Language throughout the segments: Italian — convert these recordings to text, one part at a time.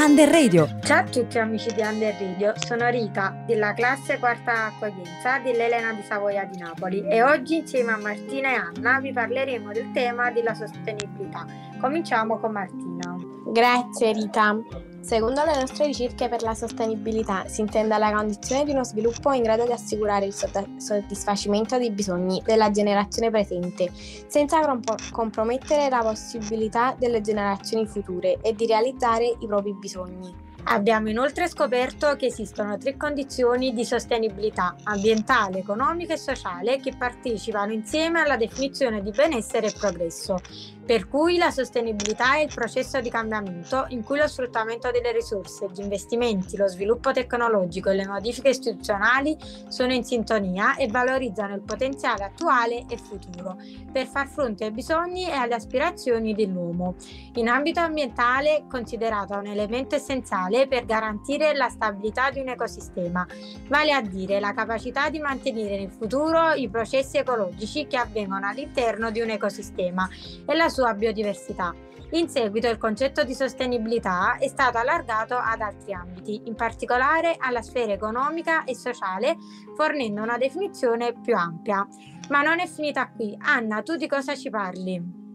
Under Radio. Ciao a tutti amici di Under Radio, sono Rita della classe quarta accoglienza dell'Elena di Savoia di Napoli e oggi insieme a Martina e Anna vi parleremo del tema della sostenibilità. Cominciamo con Martina. Grazie Rita. Secondo le nostre ricerche per la sostenibilità si intende la condizione di uno sviluppo in grado di assicurare il soddisfacimento dei bisogni della generazione presente, senza compromettere la possibilità delle generazioni future e di realizzare i propri bisogni. Abbiamo inoltre scoperto che esistono 3 condizioni di sostenibilità ambientale, economica e sociale che partecipano insieme alla definizione di benessere e progresso, per cui la sostenibilità è il processo di cambiamento in cui lo sfruttamento delle risorse, gli investimenti, lo sviluppo tecnologico e le modifiche istituzionali sono in sintonia e valorizzano il potenziale attuale e futuro per far fronte ai bisogni e alle aspirazioni dell'uomo. In ambito ambientale, considerata un elemento essenziale per garantire la stabilità di un ecosistema, vale a dire la capacità di mantenere nel futuro i processi ecologici che avvengono all'interno di un ecosistema e la sua biodiversità. In seguito il concetto di sostenibilità è stato allargato ad altri ambiti, in particolare alla sfera economica e sociale, fornendo una definizione più ampia. Ma non è finita qui. Anna, tu di cosa ci parli?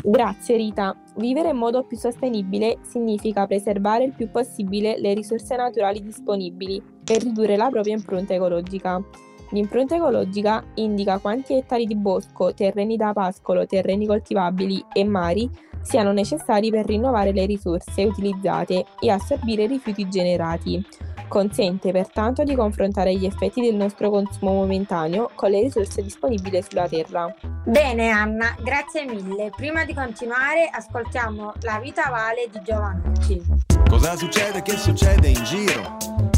Grazie Rita. Vivere in modo più sostenibile significa preservare il più possibile le risorse naturali disponibili e ridurre la propria impronta ecologica. L'impronta ecologica indica quanti ettari di bosco, terreni da pascolo, terreni coltivabili e mari siano necessari per rinnovare le risorse utilizzate e assorbire i rifiuti generati. Consente pertanto di confrontare gli effetti del nostro consumo momentaneo con le risorse disponibili sulla terra. Bene Anna, grazie mille. Prima di continuare ascoltiamo La vita vale di Giovanotti. Cosa succede che succede in giro?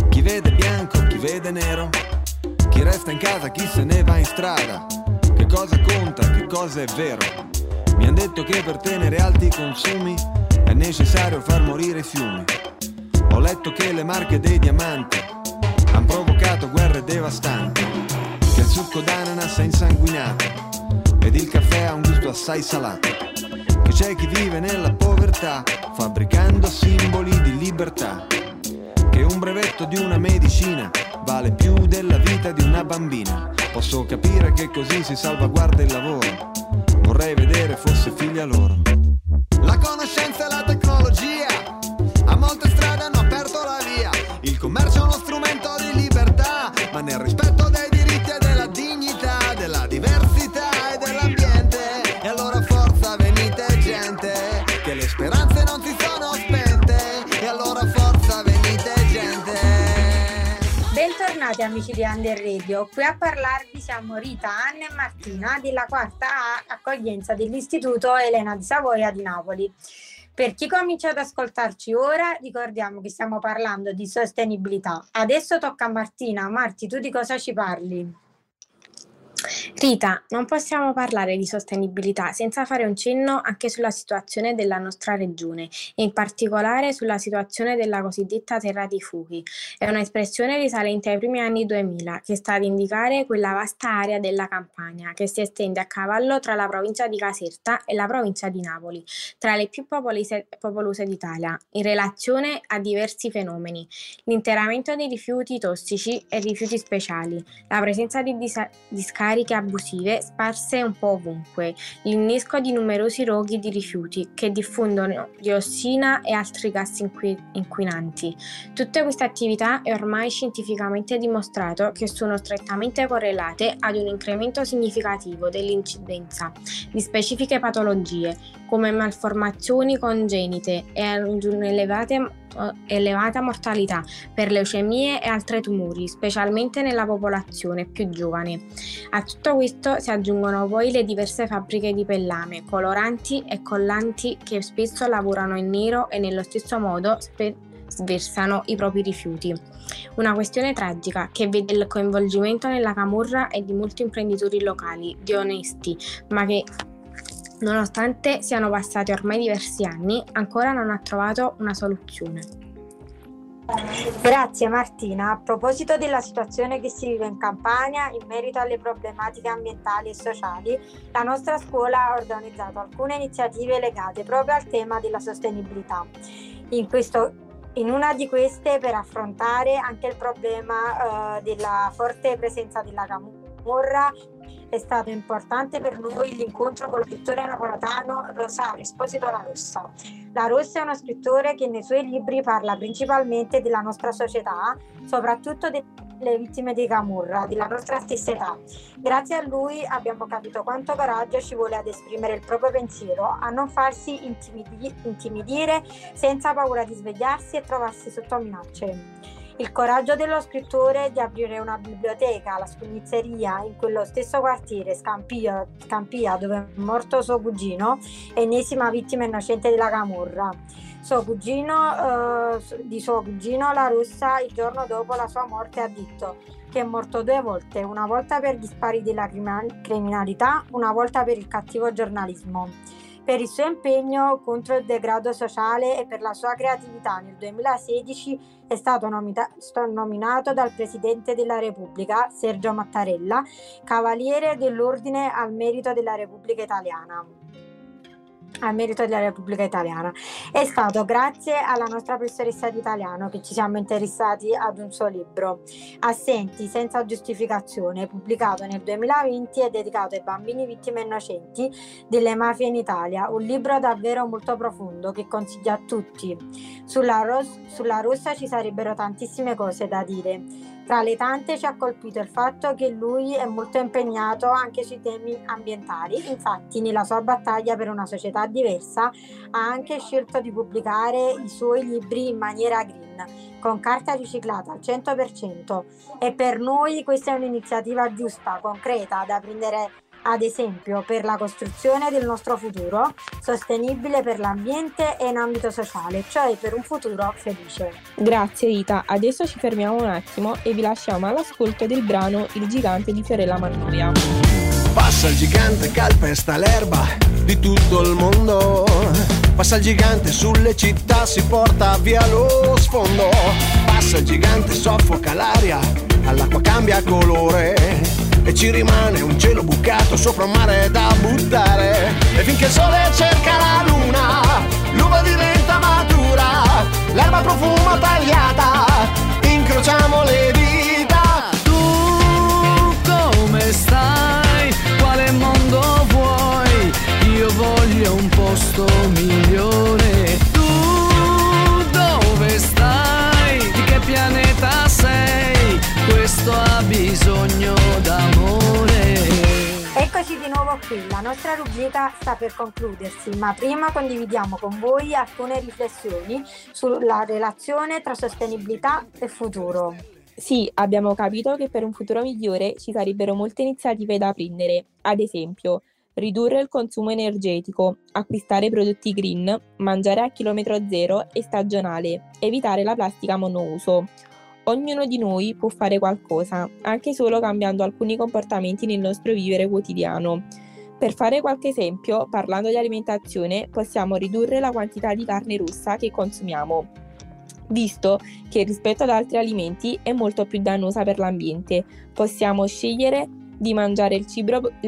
Chi vede bianco, chi vede nero? Chi resta in casa, chi se ne va in strada? Che cosa conta, che cosa è vero? Mi han detto che per tenere alti i consumi è necessario far morire i fiumi. Ho letto che le marche dei diamanti han provocato guerre devastanti, che il succo d'ananas è insanguinato ed il caffè ha un gusto assai salato, che c'è chi vive nella povertà fabbricando simboli di libertà, che un brevetto di una medicina vale più della vita di una bambina. Posso capire che così si salvaguarda il lavoro, vorrei vedere fosse figlia loro. La conoscenza e la tecnologia a molte strade hanno aperto la via, il commercio è uno strumento di libertà, ma nel rispetto dei diritti e della dignità, della diversità e dell'ambiente. E allora forza venite gente, che le speranze non si sono spente, e allora forza venite gente. Bentornati amici di Under Radio, qui a parlarvi siamo Rita, Anna e Martina della quarta A accoglienza dell'Istituto Elena di Savoia di Napoli. Per chi comincia ad ascoltarci ora, ricordiamo che stiamo parlando di sostenibilità. Adesso tocca a Martina. Marti, tu di cosa ci parli? Rita, non possiamo parlare di sostenibilità senza fare un cenno anche sulla situazione della nostra regione e in particolare sulla situazione della cosiddetta terra di fuochi. È un'espressione risalente ai primi anni 2000 che sta ad indicare quella vasta area della Campania che si estende a cavallo tra la provincia di Caserta e la provincia di Napoli, tra le più popolose d'Italia, in relazione a diversi fenomeni: l'interamento dei rifiuti tossici e rifiuti speciali, la presenza di discariche abusive sparse un po' ovunque, l'innesco di numerosi roghi di rifiuti che diffondono diossina e altri gas inquinanti. Tutta questa attività è ormai scientificamente dimostrato che sono strettamente correlate ad un incremento significativo dell'incidenza di specifiche patologie come malformazioni congenite e ad un'elevata mortalità per leucemie e altri tumori, specialmente nella popolazione più giovane. A tutto questo si aggiungono poi le diverse fabbriche di pellame, coloranti e collanti che spesso lavorano in nero e nello stesso modo sversano i propri rifiuti. Una questione tragica che vede il coinvolgimento nella camorra e di molti imprenditori locali, di onesti, ma che nonostante siano passati ormai diversi anni, ancora non ha trovato una soluzione. Grazie Martina. A proposito della situazione che si vive in Campania in merito alle problematiche ambientali e sociali, la nostra scuola ha organizzato alcune iniziative legate proprio al tema della sostenibilità. In questo in una di queste per affrontare anche il problema della forte presenza della camorra. È stato importante per noi l'incontro con lo scrittore napoletano Rosario Esposito La Rossa. La Rossa è uno scrittore che nei suoi libri parla principalmente della nostra società, soprattutto delle vittime di camorra, della nostra stessa età. Grazie a lui abbiamo capito quanto coraggio ci vuole ad esprimere il proprio pensiero, a non farsi intimidire senza paura di svegliarsi e trovarsi sotto minacce. Il coraggio dello scrittore di aprire una biblioteca, la spugnizeria, in quello stesso quartiere, Scampia, dove è morto suo cugino, ennesima vittima innocente della camorra. Di suo cugino La Rossa, il giorno dopo la sua morte, ha detto che è morto due volte, una volta per gli spari della criminalità, una volta per il cattivo giornalismo. Per il suo impegno contro il degrado sociale e per la sua creatività, nel 2016 è stato nominato dal Presidente della Repubblica, Sergio Mattarella, Cavaliere dell'Ordine al merito della Repubblica Italiana. È stato grazie alla nostra professoressa di italiano che ci siamo interessati ad un suo libro, Assenti senza giustificazione, pubblicato nel 2020 e dedicato ai bambini vittime innocenti delle mafie in Italia. Un libro davvero molto profondo che consiglio a tutti. Sulla Rossa ci sarebbero tantissime cose da dire. Tra le tante ci ha colpito il fatto che lui è molto impegnato anche sui temi ambientali. Infatti, nella sua battaglia per una società diversa, ha anche scelto di pubblicare i suoi libri in maniera green, con carta riciclata al 100%. E per noi questa è un'iniziativa giusta, concreta, da prendere ad esempio per la costruzione del nostro futuro, sostenibile per l'ambiente e in ambito sociale, cioè per un futuro felice. Grazie Rita, adesso ci fermiamo un attimo e vi lasciamo all'ascolto del brano Il gigante di Fiorella Manuria. Passa il gigante, calpesta l'erba di tutto il mondo. Passa il gigante sulle città, si porta via lo sfondo. Passa il gigante, soffoca l'aria, all'acqua cambia colore. E ci rimane un cielo bucato sopra un mare da buttare. E finché il sole cerca la luna, l'uva diventa matura, l'erba profuma tagliata, incrociamo le dita. Tu come stai? Quale mondo vuoi? Io voglio un posto migliore. Tu dove stai? Di che pianeta sei? Questo ha bisogno d'amore. Eccoci di nuovo qui, la nostra rubrica sta per concludersi, ma prima condividiamo con voi alcune riflessioni sulla relazione tra sostenibilità e futuro. Sì, abbiamo capito che per un futuro migliore ci sarebbero molte iniziative da prendere, ad esempio ridurre il consumo energetico, acquistare prodotti green, mangiare a chilometro zero e stagionale, evitare la plastica monouso. Ognuno di noi può fare qualcosa, anche solo cambiando alcuni comportamenti nel nostro vivere quotidiano. Per fare qualche esempio, parlando di alimentazione, possiamo ridurre la quantità di carne rossa che consumiamo, visto che rispetto ad altri alimenti è molto più dannosa per l'ambiente. Possiamo scegliere di mangiare il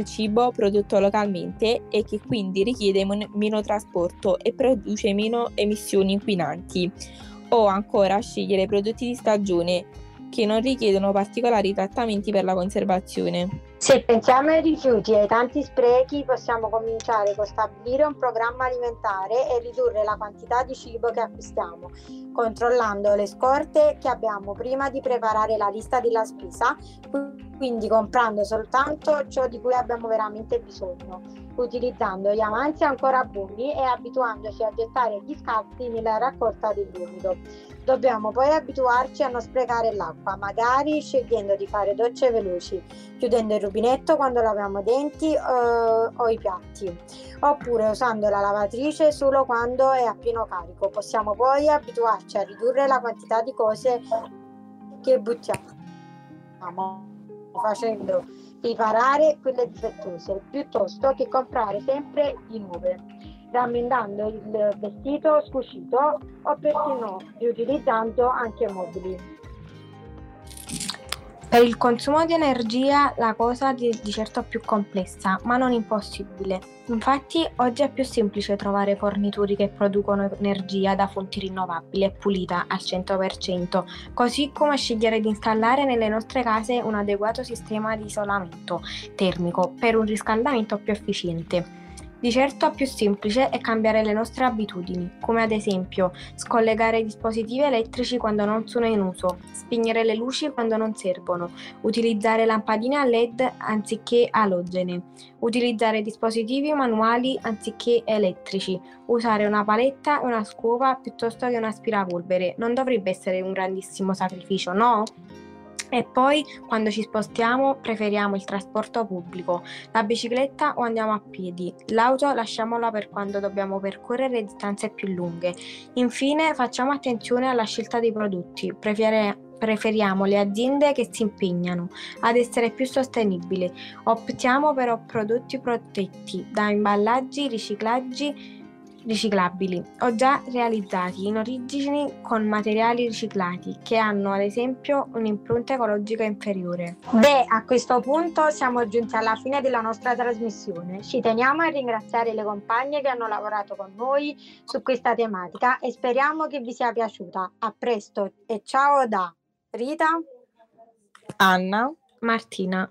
cibo prodotto localmente e che quindi richiede meno trasporto e produce meno emissioni inquinanti. O ancora scegliere prodotti di stagione che non richiedono particolari trattamenti per la conservazione. Se pensiamo ai rifiuti e ai tanti sprechi, possiamo cominciare con stabilire un programma alimentare e ridurre la quantità di cibo che acquistiamo, controllando le scorte che abbiamo prima di preparare la lista della spesa, quindi comprando soltanto ciò di cui abbiamo veramente bisogno, utilizzando gli avanzi ancora buoni e abituandoci a gettare gli scarti nella raccolta dell'umido. Dobbiamo poi abituarci a non sprecare l'acqua, magari scegliendo di fare docce veloci, chiudendo il rubinetto quando laviamo i denti o i piatti, oppure usando la lavatrice solo quando è a pieno carico. Possiamo poi abituarci a ridurre la quantità di cose che buttiamo, facendo riparare quelle difettose piuttosto che comprare sempre di nuove, rammendando il vestito scucito o perché no riutilizzando anche mobili. Per il consumo di energia la cosa di certo è più complessa, ma non impossibile. Infatti oggi è più semplice trovare fornitori che producono energia da fonti rinnovabili e pulita al 100%, così come scegliere di installare nelle nostre case un adeguato sistema di isolamento termico per un riscaldamento più efficiente. Di certo più semplice è cambiare le nostre abitudini, come ad esempio scollegare i dispositivi elettrici quando non sono in uso, spegnere le luci quando non servono, utilizzare lampadine a LED anziché alogene, utilizzare dispositivi manuali anziché elettrici, usare una paletta e una scopa piuttosto che un aspirapolvere. Non dovrebbe essere un grandissimo sacrificio, no? E poi, quando ci spostiamo, preferiamo il trasporto pubblico, la bicicletta o andiamo a piedi. L'auto lasciamola per quando dobbiamo percorrere distanze più lunghe. Infine, facciamo attenzione alla scelta dei prodotti. Preferiamo le aziende che si impegnano ad essere più sostenibili. Optiamo per prodotti protetti da imballaggi, riciclabili o già realizzati in origine con materiali riciclati che hanno ad esempio un'impronta ecologica inferiore. Beh, a questo punto siamo giunti alla fine della nostra trasmissione. Ci teniamo a ringraziare le compagne che hanno lavorato con noi su questa tematica e speriamo che vi sia piaciuta. A presto e ciao da Rita, Anna, Martina.